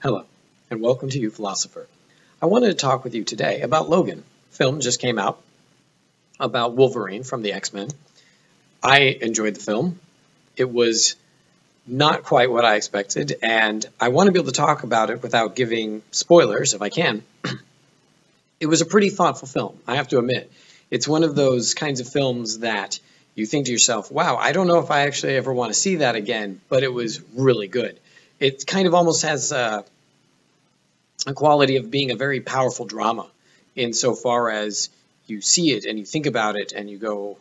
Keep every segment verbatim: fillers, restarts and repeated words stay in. Hello, and welcome to You Philosopher. I wanted to talk with you today about Logan. Film just came out about Wolverine from the X-Men. I enjoyed the film. It was not quite what I expected, and I want to be able to talk about it without giving spoilers, if I can. It was a pretty thoughtful film, I have to admit. It's one of those kinds of films that you think to yourself, wow, I don't know if I actually ever want to see that again, but it was really good. It kind of almost has a, a quality of being a very powerful drama insofar as you see it and you think about it and you go,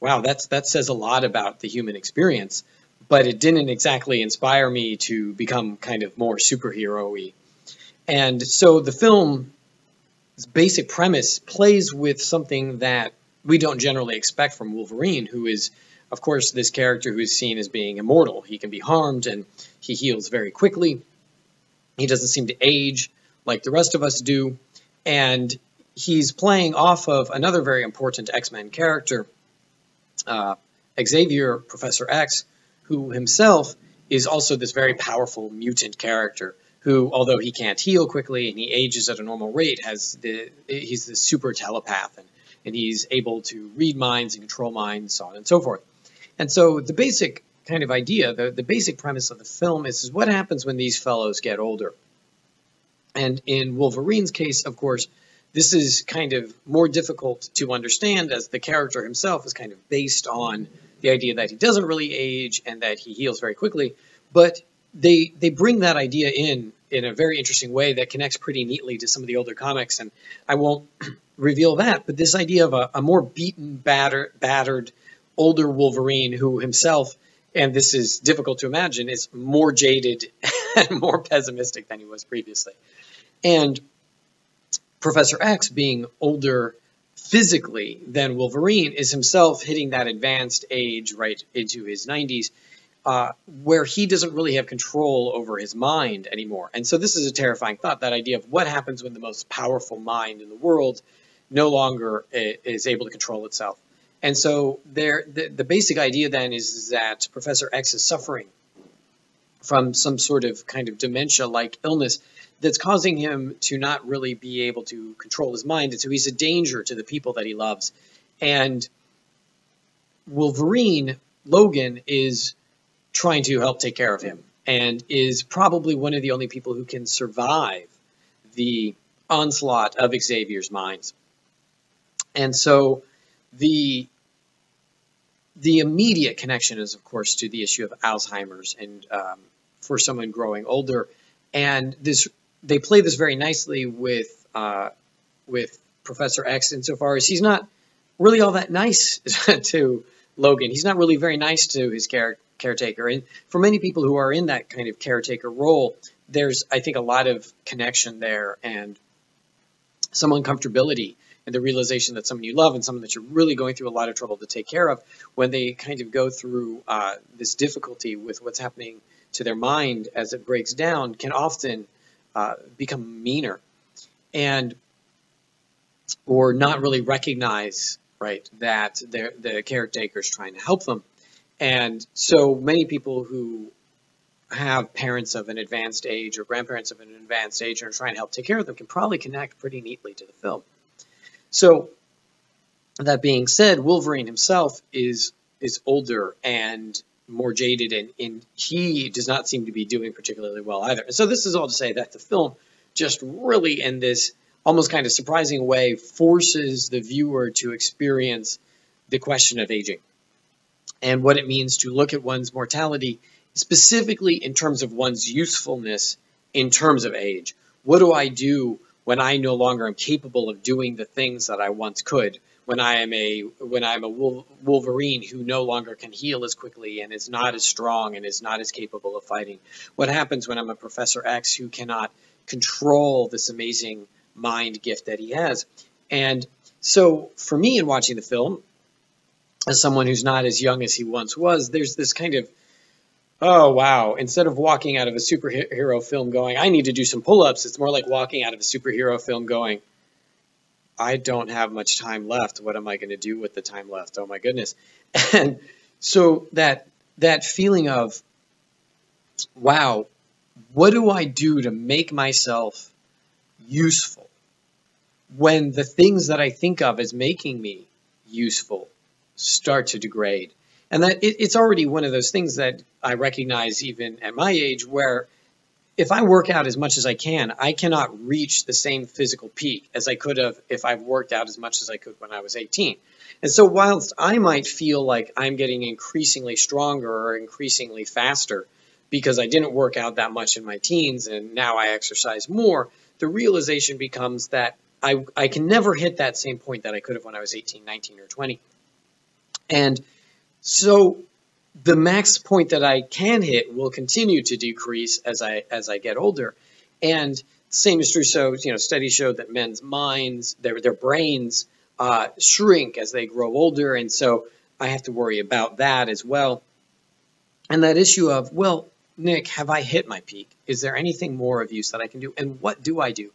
wow, that's that says a lot about the human experience, but it didn't exactly inspire me to become kind of more superhero-y. And so the film's basic premise plays with something that we don't generally expect from Wolverine, who is, of course, this character who is seen as being immortal. He can be harmed, and he heals very quickly. He doesn't seem to age like the rest of us do. And he's playing off of another very important X-Men character, uh, Xavier, Professor X, who himself is also this very powerful mutant character who, although he can't heal quickly and he ages at a normal rate, has the he's the super telepath, and, and he's able to read minds and control minds, so on and so forth. And so the basic kind of idea, the, the basic premise of the film is, is what happens when these fellows get older. And in Wolverine's case, of course, this is kind of more difficult to understand as the character himself is kind of based on the idea that he doesn't really age and that he heals very quickly. But they they bring that idea in in a very interesting way that connects pretty neatly to some of the older comics. And I won't reveal that, but this idea of a, a more beaten, batter, battered, older Wolverine who himself, and this is difficult to imagine, is more jaded and more pessimistic than he was previously. And Professor X, being older physically than Wolverine, is himself hitting that advanced age right into his nineties, uh, where he doesn't really have control over his mind anymore. And so this is a terrifying thought, that idea of what happens when the most powerful mind in the world no longer is able to control itself. And so there, the, the basic idea then is, is that Professor X is suffering from some sort of kind of dementia-like illness that's causing him to not really be able to control his mind. And so he's a danger to the people that he loves. And Wolverine, Logan, is trying to help take care of him and is probably one of the only people who can survive the onslaught of Xavier's minds. And so The the immediate connection is, of course, to the issue of Alzheimer's and um, for someone growing older, and this they play this very nicely with uh, with Professor X insofar as he's not really all that nice to Logan. He's not really very nice to his care, caretaker, and for many people who are in that kind of caretaker role, there's I think a lot of connection there and some uncomfortability. And the realization that someone you love and someone that you're really going through a lot of trouble to take care of, when they kind of go through uh, this difficulty with what's happening to their mind as it breaks down, can often uh, become meaner and or not really recognize, right, that the caretaker's trying to help them. And so many people who have parents of an advanced age or grandparents of an advanced age and are trying to help take care of them can probably connect pretty neatly to the film. So, that being said, Wolverine himself is is older and more jaded, and, and he does not seem to be doing particularly well either. And so this is all to say that the film just really, in this almost kind of surprising way, forces the viewer to experience the question of aging and what it means to look at one's mortality, specifically in terms of one's usefulness in terms of age. What do I do when I no longer am capable of doing the things that I once could, when I am a when I am a Wolverine who no longer can heal as quickly and is not as strong and is not as capable of fighting? What happens when I'm a Professor X who cannot control this amazing mind gift that he has? And so for me in watching the film, as someone who's not as young as he once was, there's this kind of, oh, wow, instead of walking out of a superhero film going, I need to do some pull-ups, it's more like walking out of a superhero film going, I don't have much time left. What am I going to do with the time left? Oh, my goodness. And so that that feeling of, wow, what do I do to make myself useful when the things that I think of as making me useful start to degrade? And that it, it's already one of those things that I recognize even at my age, where if I work out as much as I can, I cannot reach the same physical peak as I could have if I've worked out as much as I could when I was eighteen. And so whilst I might feel like I'm getting increasingly stronger or increasingly faster because I didn't work out that much in my teens and now I exercise more, the realization becomes that I, I can never hit that same point that I could have when I was eighteen, nineteen, or twenty. And so the max point that I can hit will continue to decrease as I as I get older. And same is true. So, you know, studies show that men's minds, their their brains uh, shrink as they grow older. And so I have to worry about that as well. And that issue of, well, Nick, have I hit my peak? Is there anything more of use that I can do? And what do I do?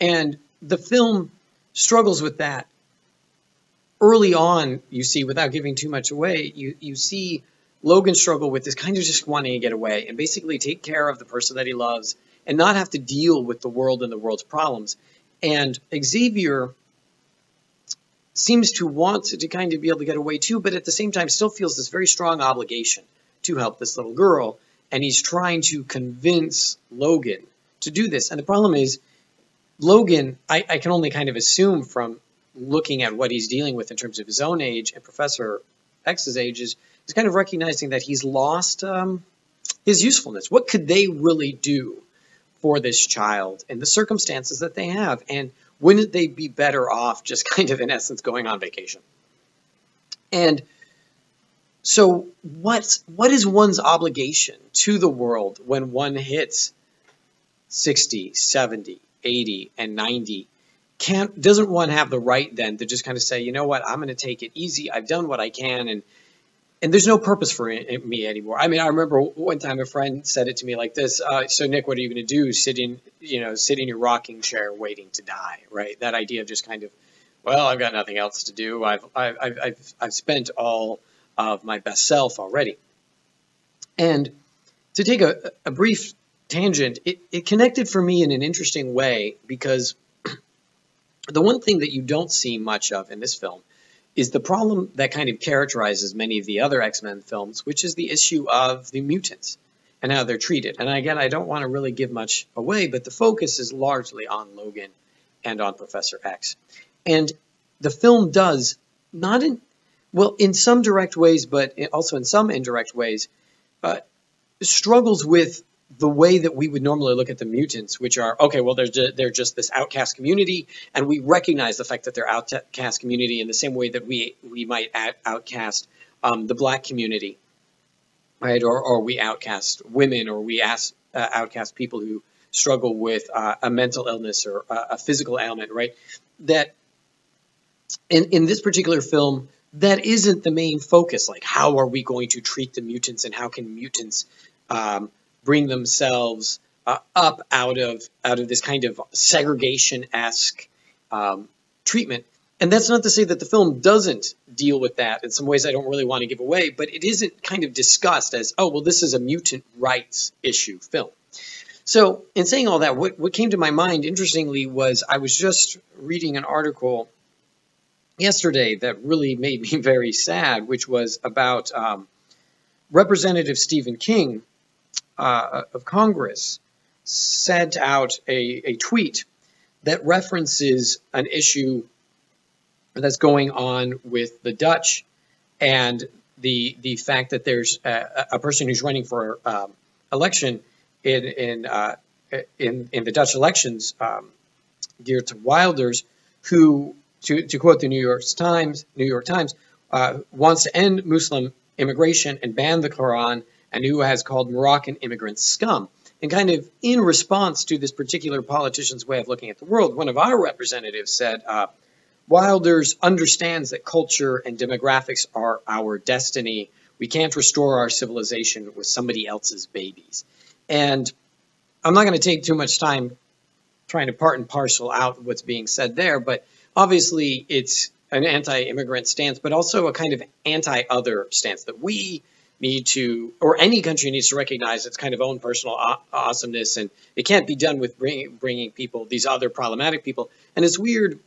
And the film struggles with that. Early on, you see, without giving too much away, you, you see Logan struggle with this kind of just wanting to get away and basically take care of the person that he loves and not have to deal with the world and the world's problems. And Xavier seems to want to kind of be able to get away too, but at the same time still feels this very strong obligation to help this little girl. And he's trying to convince Logan to do this. And the problem is, Logan, I, I can only kind of assume from looking at what he's dealing with in terms of his own age and Professor X's age, is he's kind of recognizing that he's lost um, his usefulness. What could they really do for this child in the circumstances that they have? And wouldn't they be better off just kind of, in essence, going on vacation? And so what's, what is one's obligation to the world when one hits sixty, seventy, eighty, and ninety? Can't, doesn't one have the right then to just kind of say, you know what, I'm going to take it easy. I've done what I can, and and there's no purpose for me anymore. I mean, I remember one time a friend said it to me like this. Uh, so, Nick, what are you going to do? Sit in, you know, sit in your rocking chair waiting to die, right? That idea of just kind of, well, I've got nothing else to do. I've I've I've, I've spent all of my best self already. And to take a, a brief tangent, it, it connected for me in an interesting way, because the one thing that you don't see much of in this film is the problem that kind of characterizes many of the other X-Men films, which is the issue of the mutants and how they're treated. And again, I don't want to really give much away, but the focus is largely on Logan and on Professor X. And the film does, not in, well, in some direct ways, but also in some indirect ways, uh, struggles with the way that we would normally look at the mutants, which are, okay, well, they're, ju- they're just this outcast community, and we recognize the fact that they're outcast community in the same way that we we might outcast um, the black community, right? Or, or we outcast women, or we ask, uh, outcast people who struggle with uh, a mental illness or uh, a physical ailment, right? That in, in this particular film, that isn't the main focus. Like, how are we going to treat the mutants, and how can mutants um, bring themselves uh, up out of out of this kind of segregation-esque um, treatment? And that's not to say that the film doesn't deal with that. In some ways, I don't really want to give away, but it isn't kind of discussed as, oh, well, this is a mutant rights issue film. So in saying all that, what, what came to my mind, interestingly, was I was just reading an article yesterday that really made me very sad, which was about um, Representative Stephen King Uh, of Congress sent out a, a tweet that references an issue that's going on with the Dutch, and the the fact that there's a, a person who's running for um, election in in, uh, in in the Dutch elections, um, Geert Wilders, who, to, to quote the New York Times, New York Times, uh, wants to end Muslim immigration and ban the Quran, and who has called Moroccan immigrants scum. And kind of in response to this particular politician's way of looking at the world, one of our representatives said, uh, Wilders understands that culture and demographics are our destiny. We can't restore our civilization with somebody else's babies. And I'm not going to take too much time trying to part and parcel out what's being said there, but obviously it's an anti-immigrant stance, but also a kind of anti-other stance that we need to, or any country needs to recognize its kind of own personal aw- awesomeness, and it can't be done with bring, bringing people, these other problematic people. And it's weird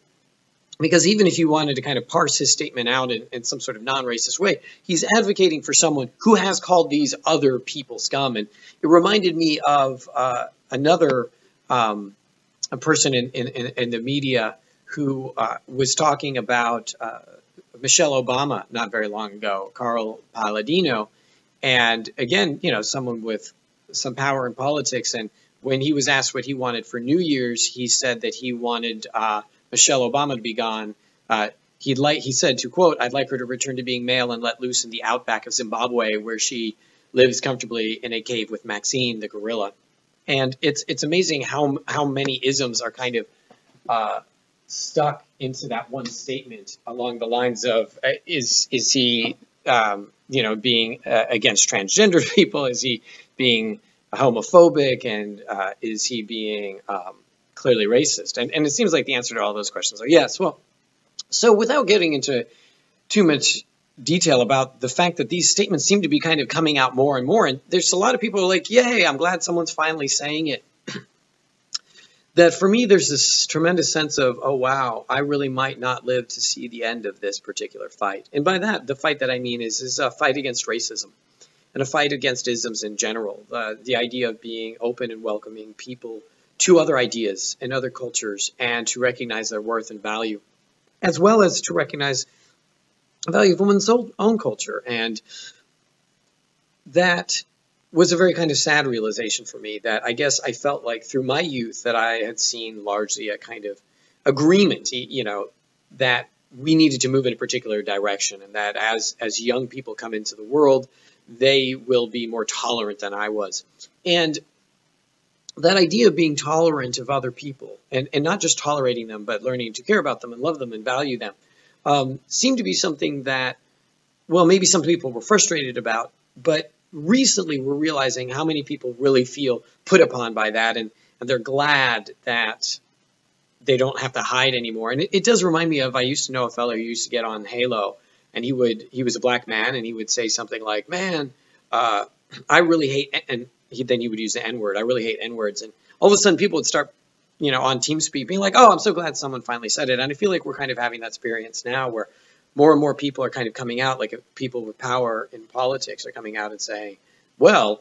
because even if you wanted to kind of parse his statement out in, in some sort of non-racist way, he's advocating for someone who has called these other people scum. And it reminded me of uh, another um, a person in, in, in the media who uh, was talking about uh, Michelle Obama not very long ago, Carl Paladino. And again, you know, someone with some power in politics. And when he was asked what he wanted for New Year's, he said that he wanted uh, Michelle Obama to be gone. Uh, he'd like, he said, to quote, "I'd like her to return to being male and let loose in the outback of Zimbabwe, where she lives comfortably in a cave with Maxine, the gorilla." And it's it's amazing how how many isms are kind of uh, stuck into that one statement along the lines of uh, is is he um, you know being uh, against transgender people? Is he being homophobic? And uh, is he being um, clearly racist? And and it seems like the answer to all those questions are yes. Well, so without getting into too much detail about the fact that these statements seem to be kind of coming out more and more. And there's a lot of people who are like, yay, I'm glad someone's finally saying it. That for me, there's this tremendous sense of, oh, wow, I really might not live to see the end of this particular fight. And by that, the fight that I mean is, is a fight against racism and a fight against isms in general. Uh, the idea of being open and welcoming people to other ideas and other cultures and to recognize their worth and value, as well as to recognize the value of one's own culture. And that was a very kind of sad realization for me, that I guess I felt like through my youth that I had seen largely a kind of agreement, you know, that we needed to move in a particular direction, and that as as young people come into the world, they will be more tolerant than I was. And that idea of being tolerant of other people, and, and not just tolerating them, but learning to care about them and love them and value them, Um, seemed to be something that, well, maybe some people were frustrated about, but recently we're realizing how many people really feel put upon by that, and, and they're glad that they don't have to hide anymore. And it, it does remind me of, I used to know a fellow who used to get on Halo, and he would he was a black man, and he would say something like, man, uh, I really hate, and he, then he would use the N-word, I really hate N-words, and all of a sudden people would start, you know, on TeamSpeak being like, oh, I'm so glad someone finally said it. And I feel like we're kind of having that experience now where more and more people are kind of coming out, like people with power in politics are coming out and saying, well,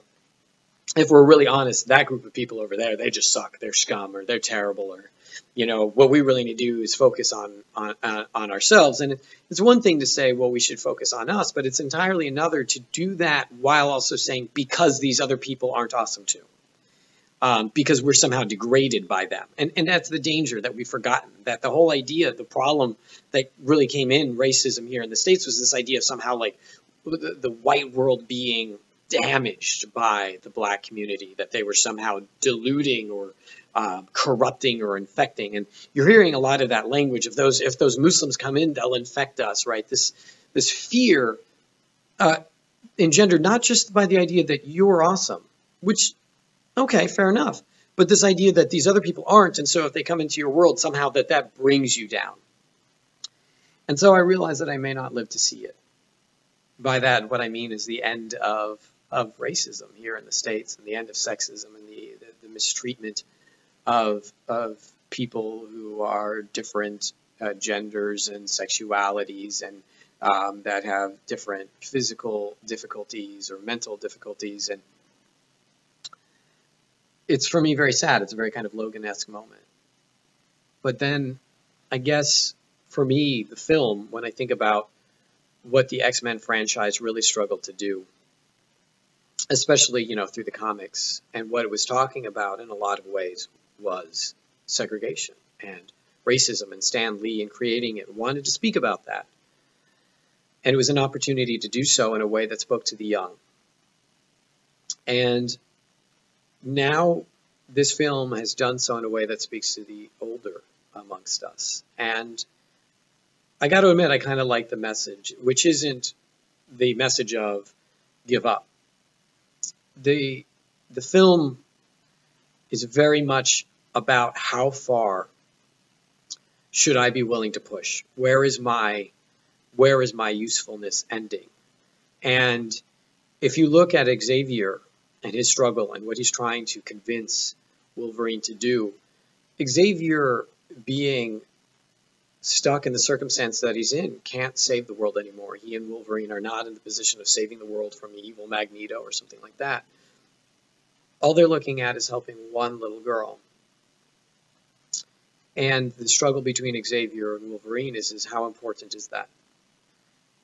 if we're really honest, that group of people over there, they just suck. They're scum, or they're terrible, or, you know, what we really need to do is focus on on, uh, on ourselves. And it's one thing to say, well, we should focus on us, but it's entirely another to do that while also saying, because these other people aren't awesome too. Um, because we're somehow degraded by them. And and that's the danger that we've forgotten, that the whole idea, the problem that really came in racism here in the States was this idea of somehow like the, the white world being damaged by the black community, that they were somehow diluting or uh, corrupting or infecting. And you're hearing a lot of that language of those, if those Muslims come in, they'll infect us, right? This, this fear uh, engendered not just by the idea that you're awesome, which, okay, fair enough. But this idea that these other people aren't, and so if they come into your world, somehow that that brings you down. And so I realize that I may not live to see it. By that, what I mean is the end of, of racism here in the States, and the end of sexism, and the, the, the mistreatment of, of people who are different uh, genders and sexualities, and um, that have different physical difficulties or mental difficulties. And it's, for me, very sad. It's a very kind of Logan-esque moment. But then, I guess, for me, the film, when I think about what the X-Men franchise really struggled to do, especially, you know, through the comics, and what it was talking about in a lot of ways was segregation and racism, and Stan Lee, in creating it, wanted to speak about that. And it was an opportunity to do so in a way that spoke to the young. And now this film has done so in a way that speaks to the older amongst us. And I got to admit, I kind of like the message, which isn't the message of give up. The, the film is very much about how far should I be willing to push? Where is my, where is my usefulness ending? And If you look at Xavier and his struggle and what he's trying to convince Wolverine to do, Xavier being stuck in the circumstance that he's in can't save the world anymore. He and Wolverine are not in the position of saving the world from the evil Magneto or something like that. All they're looking at is helping one little girl. And the struggle between Xavier and Wolverine is, is how important is that?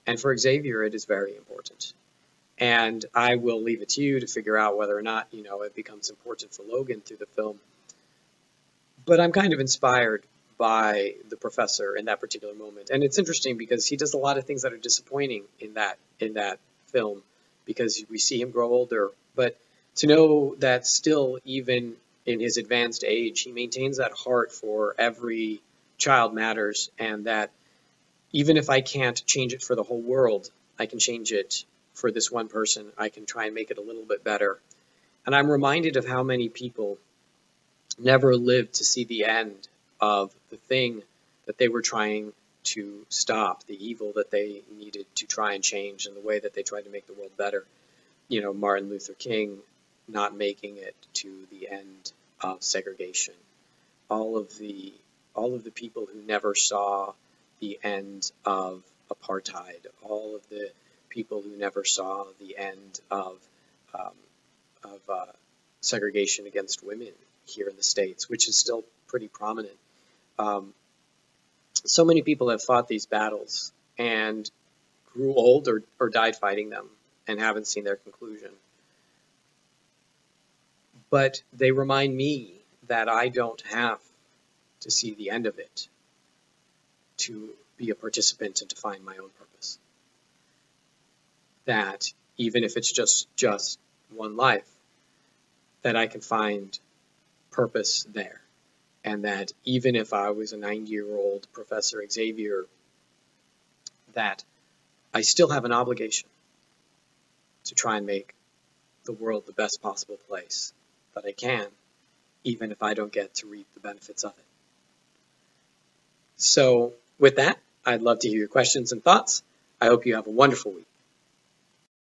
And for Xavier, it is very important. And I will leave it to you to figure out whether or not, you know, it becomes important for Logan through the film. But I'm kind of inspired by the professor in that particular moment. And it's interesting because he does a lot of things that are disappointing in that in that film, because we see him grow older. But to know that still, even in his advanced age, he maintains that heart for every child matters, and that even if I can't change it for the whole world, I can change it for this one person. I can try and make it a little bit better. And I'm reminded of how many people never lived to see the end of the thing that they were trying to stop, the evil that they needed to try and change, and the way that they tried to make the world better. You know, Martin Luther King not making it to the end of segregation. All of the all of the people who never saw the end of apartheid. All of the people who never saw the end of um, of uh, segregation against women here in the States, which is still pretty prominent. Um, so many people have fought these battles and grew old or, or died fighting them and haven't seen their conclusion. But they remind me that I don't have to see the end of it to be a participant and to find my own purpose. That even if it's just, just one life, that I can find purpose there. And that even if I was a ninety-year-old Professor Xavier, that I still have an obligation to try and make the world the best possible place that I can, even if I don't get to reap the benefits of it. So with that, I'd love to hear your questions and thoughts. I hope you have a wonderful week.